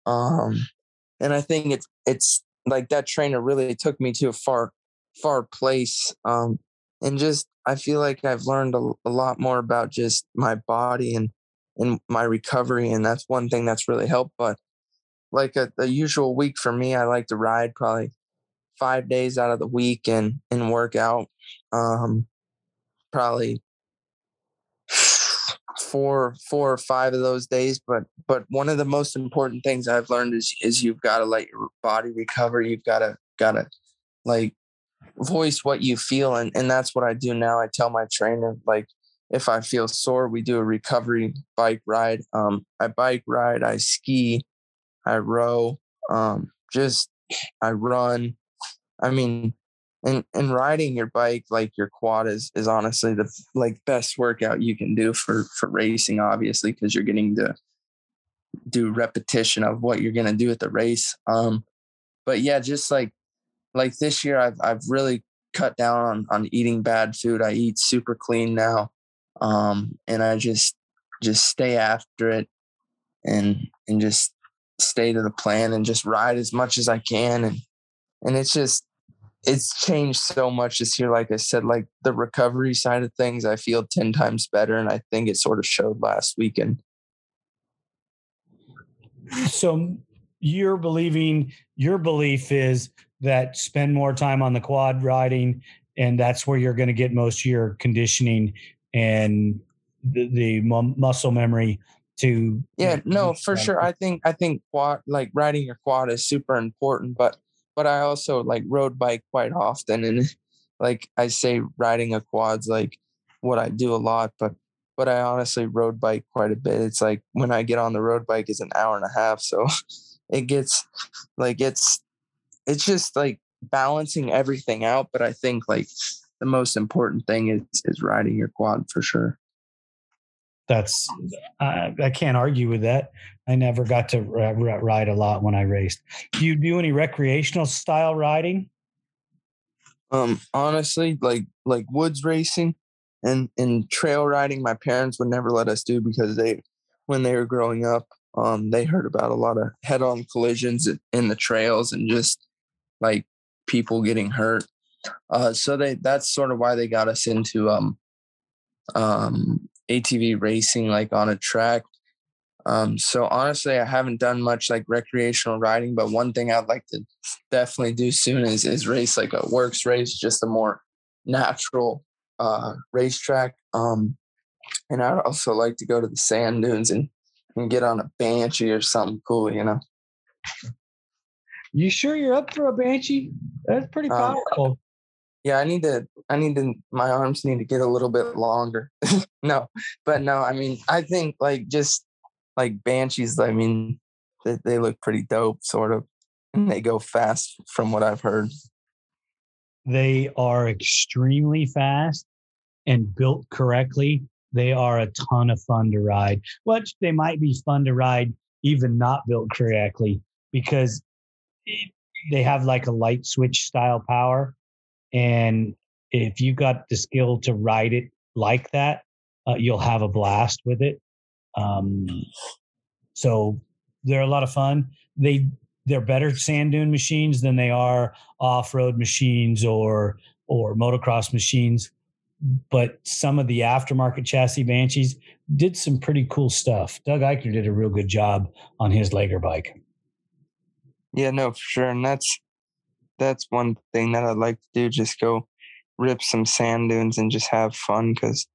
um, and I think it's it's like that trainer really took me to a far far place. Um, And just, I feel like I've learned a, a lot more about just my body and, and my recovery. And that's one thing that's really helped. But like a, a usual week for me, I like to ride probably five days out of the week and, and work out um, probably four, four or five of those days. But, but one of the most important things I've learned is, is you've got to let your body recover. You've got to, got to like, voice what you feel. And, and that's what I do now. I tell my trainer, like, if I feel sore, we do a recovery bike ride. Um, I bike ride, I ski, I row, um, just, I run. I mean, and, and riding your bike, like your quad is, is honestly the like best workout you can do for, for racing, obviously, because you're getting to do repetition of what you're going to do at the race. Um, but yeah, just like, Like this year, I've I've really cut down on, on eating bad food. I eat super clean now, um, and I just just stay after it, and and just stay to the plan, and just ride as much as I can. And and it's just it's changed so much this year. Like I said, like the recovery side of things, I feel ten times better, and I think it sort of showed last weekend. So you're believing your belief is. That spend more time on the quad riding, and that's where you're going to get most of your conditioning and the, the mu- muscle memory to yeah no for sure. I think I think quad, like riding your quad, is super important, but but I also like road bike quite often, and like I say, riding a quad's like what I do a lot, but but I honestly road bike quite a bit. It's like when I get on the road bike, it's an hour and a half, so it gets like it's it's just like balancing everything out. But I think like the most important thing is is riding your quad for sure. That's uh, I can't argue with that. I never got to r- r- ride a lot when I raced. Do you do any recreational style riding? Um, honestly, like like woods racing and and trail riding, my parents would never let us do because they, when they were growing up, um, they heard about a lot of head-on collisions in the trails and just like people getting hurt. Uh, so they that's sort of why they got us into um um. A T V racing, like on a track. Um, so honestly, I haven't done much like recreational riding, but one thing I'd like to definitely do soon is, is race like a works race, just a more natural uh, racetrack. Um, and I'd also like to go to the sand dunes and, and get on a Banshee or something cool, you know? You sure you're up for a Banshee? That's pretty powerful. Um, Yeah, I need to, I need to, my arms need to get a little bit longer. no, but no, I mean, I think like just like Banshees, I mean, they, they look pretty dope sort of, and they go fast from what I've heard. They are extremely fast and built correctly. They are a ton of fun to ride, which they might be fun to ride even not built correctly because it, they have like a light switch style power. And if you got the skill to ride it like that, uh, you'll have a blast with it. Um, so they're a lot of fun. They, they're better sand dune machines than they are off-road machines or or motocross machines. But some of the aftermarket chassis Banshees did some pretty cool stuff. Doug Eichner did a real good job on his Lager bike. Yeah, no, for sure. And that's, that's one thing that I'd like to do, just go rip some sand dunes and just have fun, because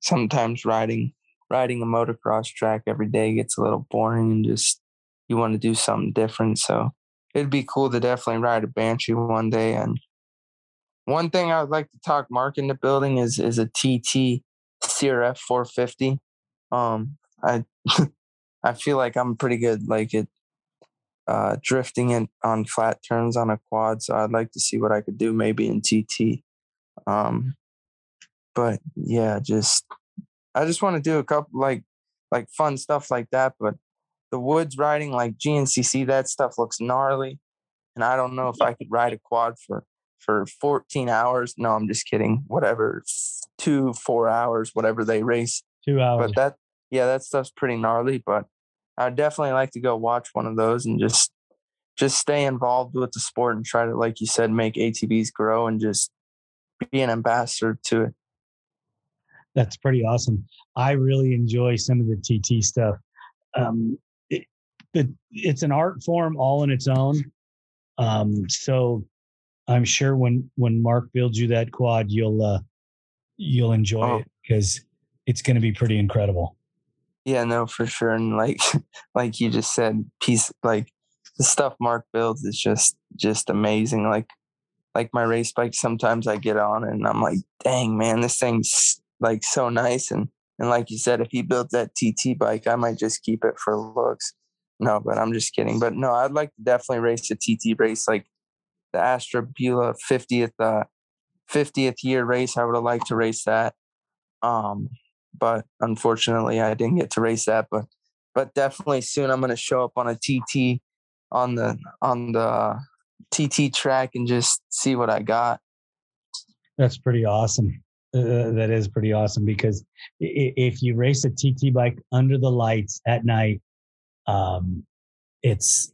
sometimes riding riding a motocross track every day gets a little boring and just you want to do something different. So it'd be cool to definitely ride a Banshee one day. And one thing I would like to talk Mark into building is is a T T C R F four fifty. Um, I I feel like I'm pretty good like it. Uh, drifting in on flat turns on a quad, so I'd like to see what I could do maybe in T T. Um, but yeah, just I just want to do a couple like like fun stuff like that. But the woods riding, like G N C C, that stuff looks gnarly, and I don't know if I could ride a quad for for fourteen hours. No, I'm just kidding. Whatever, two four hours, whatever they race. Two hours. But that yeah, that stuff's pretty gnarly, but. I'd definitely like to go watch one of those and just just stay involved with the sport and try to, like you said, make A T Vs grow and just be an ambassador to it. That's pretty awesome. I really enjoy some of the T T stuff. Um, it, it, it's an art form all on its own. Um, so I'm sure when, when Mark builds you that quad, you'll uh, you'll enjoy oh. it because it's going to be pretty incredible. Yeah, no, for sure. And like, like you just said, piece, like the stuff Mark builds is just, just amazing. Like, like my race bike, sometimes I get on and I'm like, dang, man, this thing's like so nice. And, and like you said, if he builds that T T bike, I might just keep it for looks. No, but I'm just kidding. But no, I'd like to definitely race a T T race, like the Astra Bula fiftieth, uh, fiftieth year race. I would have liked to race that. Um, But unfortunately, I didn't get to race that. But, but definitely soon, I'm going to show up on a T T on the on the T T track and just see what I got. That's pretty awesome. Uh, that is pretty awesome because if you race a T T bike under the lights at night, um, it's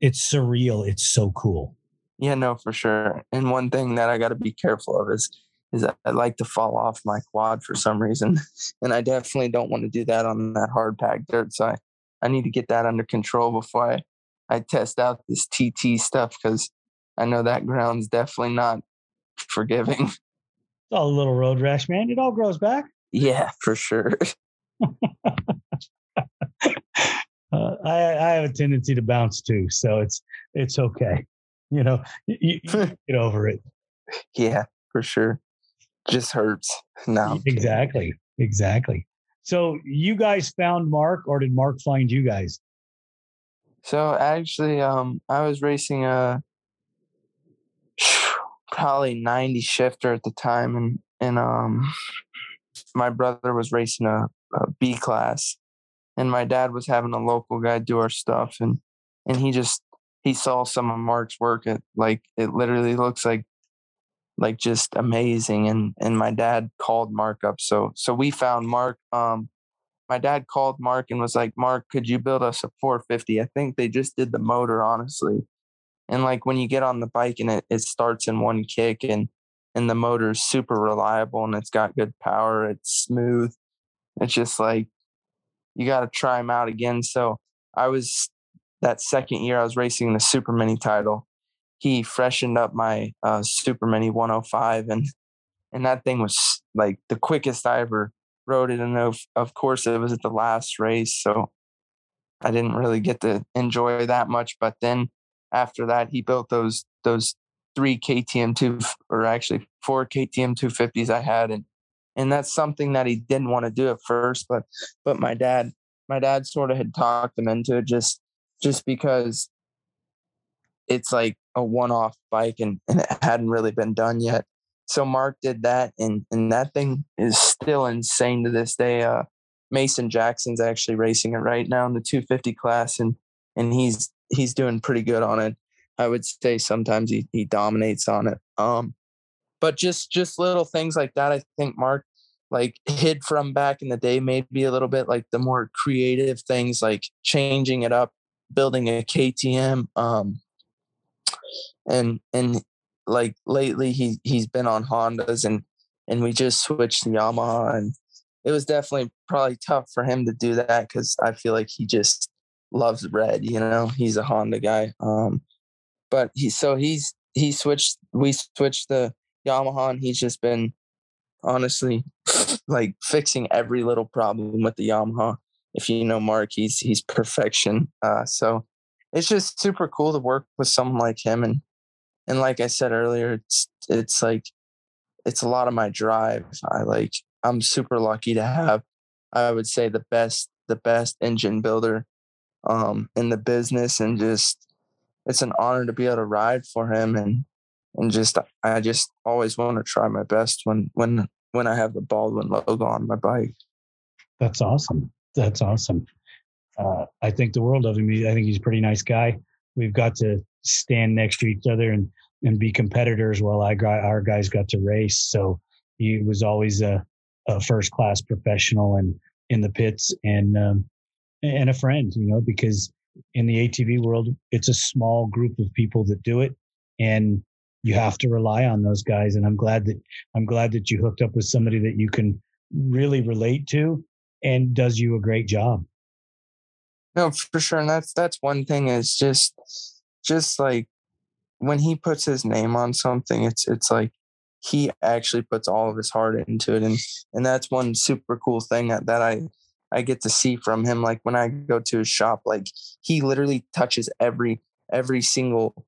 it's surreal. It's so cool. Yeah, no, for sure. And one thing that I got to be careful of is. is I like to fall off my quad for some reason. And I definitely don't want to do that on that hard pack dirt. So I, I need to get that under control before I, I test out this T T stuff, because I know that ground's definitely not forgiving. It's all a little road rash, man. It all grows back. Yeah, for sure. Uh, I, I have a tendency to bounce too, so it's it's okay. You know, you, you get over it. Yeah, for sure. Just hurts. No, exactly, exactly. So you guys found Mark, or did Mark find you guys? So actually, um, I was racing a probably ninety shifter at the time, and and um, my brother was racing a, a B class. And my dad was having a local guy do our stuff, and and he just he saw some of Mark's work. It like it literally looks like like just amazing. And and my dad called Mark up, so so we found Mark. Um, my dad called Mark and was like, "Mark, could you build us a four fifty? I think they just did the motor, honestly. And like when you get on the bike and it it starts in one kick, and and the motor is super reliable and it's got good power. It's smooth. It's just like." You got to try them out again. So I was that second year I was racing the Super Mini title. He freshened up my uh, Super Mini one oh five, and and that thing was like the quickest I ever rode it. And of, of course, it was at the last race, so I didn't really get to enjoy that much. But then after that, he built those those three K T M two, or actually four K T M two fifties I had, and. And that's something that he didn't want to do at first, but but my dad, my dad sort of had talked him into it just just because it's like a one-off bike and, and it hadn't really been done yet. So Mark did that, and and that thing is still insane to this day. Uh, Mason Jackson's actually racing it right now in the two fifty class, and and he's he's doing pretty good on it. I would say sometimes he he dominates on it. Um, but just just little things like that, I think Mark. Like hid from back in the day, maybe a little bit, like the more creative things, like changing it up, building a K T M. Um, and, and like lately he, he's been on Hondas, and, and we just switched to Yamaha, and it was definitely probably tough for him to do that. Cause I feel like he just loves red, you know, he's a Honda guy. Um, but he, so he's, he switched, we switched the Yamaha, and he's just been honestly like fixing every little problem with the Yamaha. If you know Mark, he's he's perfection. Uh, so it's just super cool to work with someone like him. And and like I said earlier, it's it's like it's a lot of my drive. I like I'm super lucky to have, I would say, the best the best engine builder um, in the business, and just it's an honor to be able to ride for him. And and just I just always want to try my best when when. when I have the Baldwin logo on my bike. That's awesome. That's awesome. Uh, I think the world of him. I think he's a pretty nice guy. We've got to stand next to each other and, and be competitors while I got, our guys got to race. So he was always a, a first-class professional and in the pits, and, um, and a friend, you know, because in the A T V world, it's a small group of people that do it. And you have to rely on those guys, and I'm glad that I'm glad that you hooked up with somebody that you can really relate to and does you a great job. No, for sure, and that's that's one thing is just just like when he puts his name on something, it's it's like he actually puts all of his heart into it, and and that's one super cool thing that, that I I get to see from him. Like when I go to his shop, like he literally touches every every single.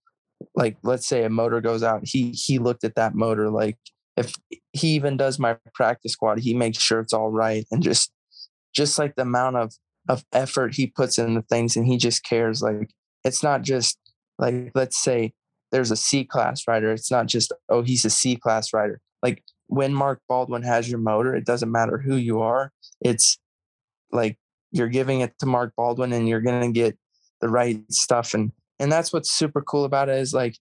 Like, let's say a motor goes out. He, he looked at that motor. Like if he even does my practice squad, he makes sure it's all right. And just, just like the amount of, of effort he puts into things, and he just cares. Like, it's not just like, let's say there's a C class rider. It's not just, oh, he's a C class rider. Like when Mark Baldwin has your motor, it doesn't matter who you are. It's like, you're giving it to Mark Baldwin, and you're going to get the right stuff. And, And that's what's super cool about it is like,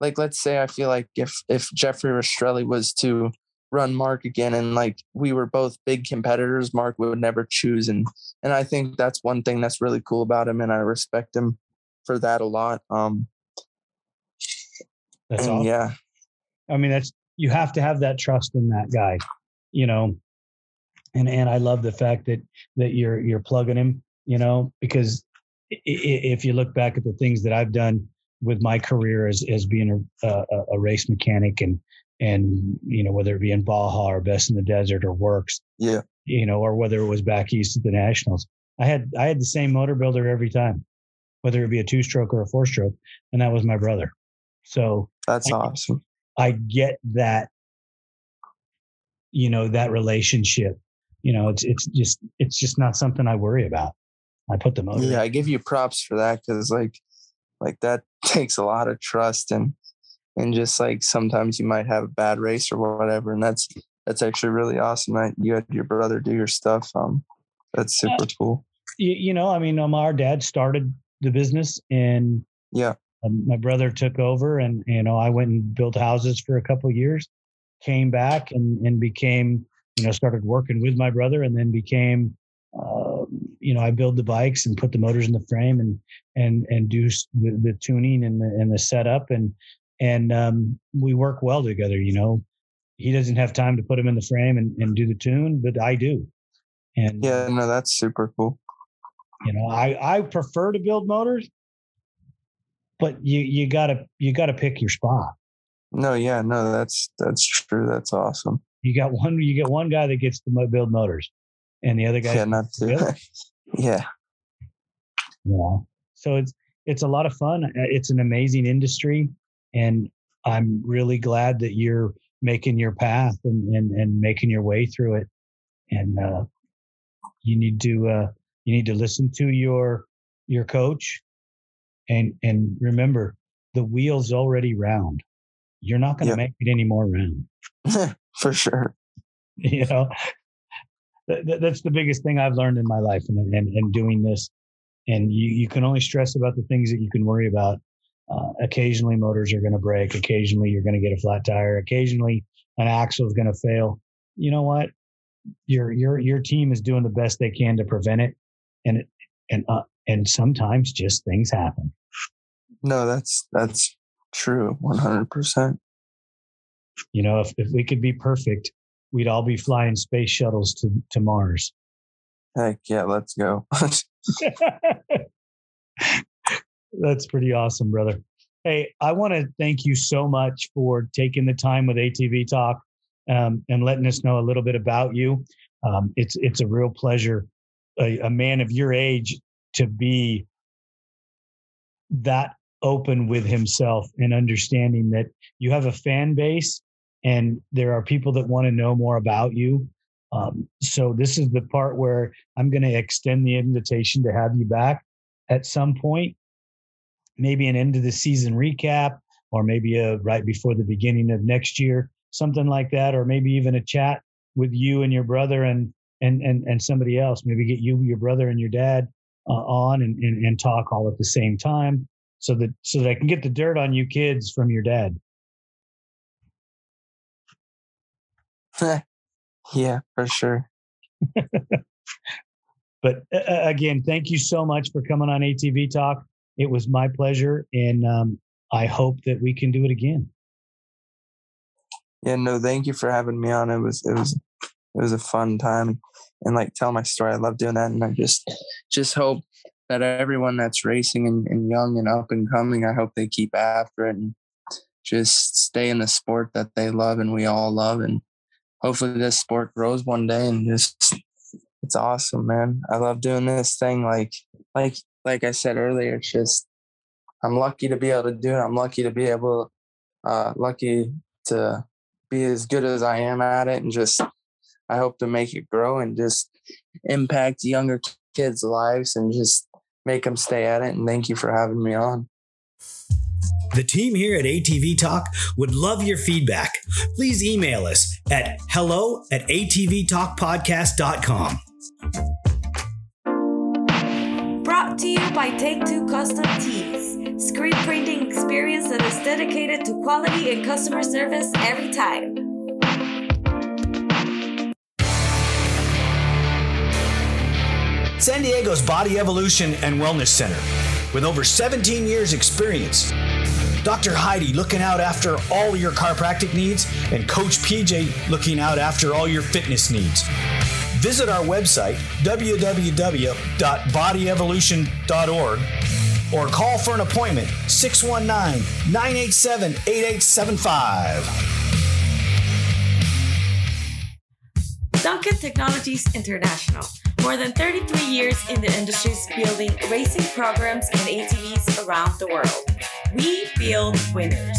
like let's say I feel like if if Jeffrey Rastrelli was to run Mark again, and like we were both big competitors, Mark would never choose. And and I think that's one thing that's really cool about him, and I respect him for that a lot. Um, that's awesome. Yeah, I mean that's you have to have that trust in that guy, you know. And and I love the fact that that you're you're plugging him, you know, because. If you look back at the things that I've done with my career as, as being a, a, a race mechanic and, and, you know, whether it be in Baja or Best in the Desert or Works, yeah, you know, or whether it was back east at the Nationals, I had I had the same motor builder every time, whether it be a two-stroke or a four-stroke, and that was my brother. So that's I, awesome. I get that, you know, that relationship. You know, it's it's just it's just not something I worry about. I put the motor. Yeah, in. I give you props for that, because like like that takes a lot of trust, and and just like sometimes you might have a bad race or whatever, and that's that's actually really awesome that you had your brother do your stuff. Um, that's super yeah. cool. You, you know, I mean, um, our dad started the business, and yeah, um, my brother took over, and you know, I went and built houses for a couple of years, came back, and and became, you know, started working with my brother, and then became, uh, you know, I build the bikes and put the motors in the frame, and and and do the, the tuning and the and the setup, and and um, we work well together. You know, he doesn't have time to put them in the frame and, and do the tune, but I do. And yeah, no, that's super cool. You know, I, I prefer to build motors, but you, you gotta, you gotta pick your spot. No. Yeah, no, that's, that's true. That's awesome. You got one, you get one guy that gets to build motors and the other guy. Yeah. Not to, yeah. Yeah. So it's, it's a lot of fun. It's an amazing industry, and I'm really glad that you're making your path and, and, and making your way through it. And, uh, you need to, uh, You need to listen to your your coach, and and remember, the wheel's already round. You're not going to yep. make it any more round. For sure. You know, that, that's the biggest thing I've learned in my life, and and, and doing this. And you, you can only stress about the things that you can worry about. Uh, occasionally, motors are going to break. Occasionally, you're going to get a flat tire. Occasionally, an axle is going to fail. You know what? Your your your team is doing the best they can to prevent it. And and uh, and sometimes just things happen. No, that's that's true, one hundred percent. You know, if if we could be perfect, we'd all be flying space shuttles to, to Mars. Heck yeah, let's go. That's pretty awesome, brother. Hey, I want to thank you so much for taking the time with A T V Talk, um, and letting us know a little bit about you. Um, it's it's a real pleasure. A, a man of your age to be that open with himself, and understanding that you have a fan base and there are people that want to know more about you. Um, so this is the part where I'm going to extend the invitation to have you back at some point, maybe an end of the season recap, or maybe a right before the beginning of next year, something like that, or maybe even a chat with you and your brother and And, and and somebody else, maybe get you, your brother, and your dad uh, on and, and, and talk all at the same time, so that so that I can get the dirt on you kids from your dad. Yeah, for sure. But uh, again, thank you so much for coming on A T V Talk. It was my pleasure, and um, I hope that we can do it again. Yeah, no, thank you for having me on. It was it was. It was a fun time, and like tell my story. I love doing that. And I just, just hope that everyone that's racing and, and young and up and coming, I hope they keep after it and just stay in the sport that they love and we all love. And hopefully this sport grows one day, and just, it's awesome, man. I love doing this thing. Like, like, like I said earlier, it's just, I'm lucky to be able to do it. I'm lucky to be able, uh, lucky to be as good as I am at it, and just, I hope to make it grow and just impact younger kids' lives and just make them stay at it. And thank you for having me on. The team here at A T V Talk would love your feedback. Please email us at hello at atvtalkpodcast.com. Brought to you by Take-Two Custom Tees, screen printing experience that is dedicated to quality and customer service every time. San Diego's Body Evolution and Wellness Center. With over seventeen years experience, Doctor Heidi looking out after all your chiropractic needs, and Coach P J looking out after all your fitness needs. Visit our website, w w w dot body evolution dot org, or call for an appointment, six one nine, nine eight seven, eight eight seven five. Duncan Technologies International, More than thirty-three years in the industries building racing programs and A T Vs around the world. We build winners.